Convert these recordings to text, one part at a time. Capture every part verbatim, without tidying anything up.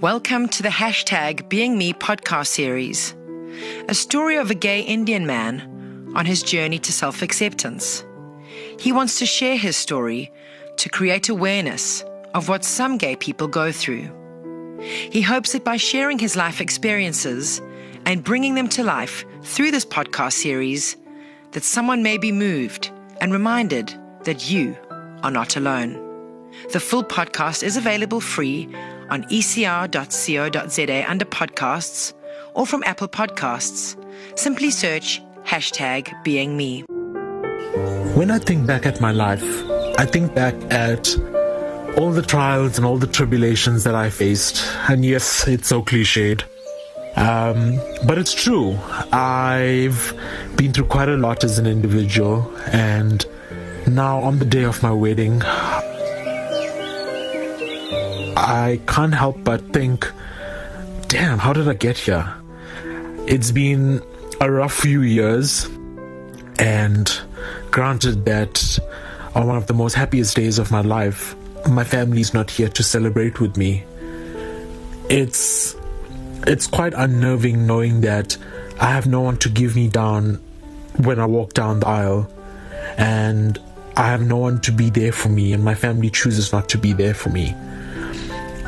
Welcome to the hashtag Being Me podcast series, a story of a gay Indian man on his journey to self-acceptance. He wants to share his story to create awareness of what some gay people go through. He hopes that by sharing his life experiences and bringing them to life through this podcast series, that someone may be moved and reminded that you are not alone. The full podcast is available free on E C R dot co dot Z A under podcasts or from Apple Podcasts. Simply search hashtag being me. When I think back at my life, I think back at all the trials and all the tribulations that I faced. And yes, it's so cliched. Um, but it's true. I've been through quite a lot as an individual. And now on the day of my wedding, I can't help but think, damn, how did I get here? It's been a rough few years, and granted that on one of the most happiest days of my life, my family's not here to celebrate with me. It's it's quite unnerving knowing that I have no one to give me down when I walk down the aisle, and I have no one to be there for me, and my family chooses not to be there for me.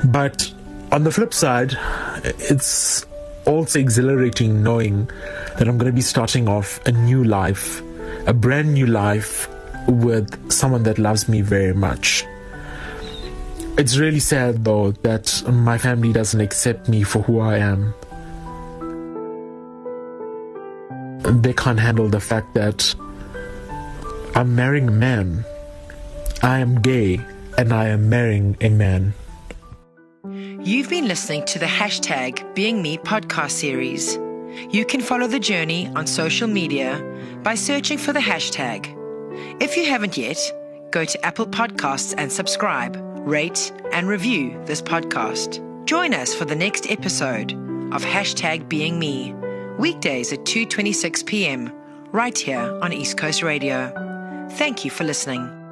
But on the flip side, it's also exhilarating knowing that I'm going to be starting off a new life, a brand new life with someone that loves me very much. It's really sad, though, that my family doesn't accept me for who I am. They can't handle the fact that I'm marrying a man. I am gay and I am marrying a man. You've been listening to the hashtag Being Me podcast series. You can follow the journey on social media by searching for the hashtag. If you haven't yet, go to Apple Podcasts and subscribe, rate, and review this podcast. Join us for the next episode of hashtag Being Me, weekdays at two twenty-six p.m., right here on East Coast Radio. Thank you for listening.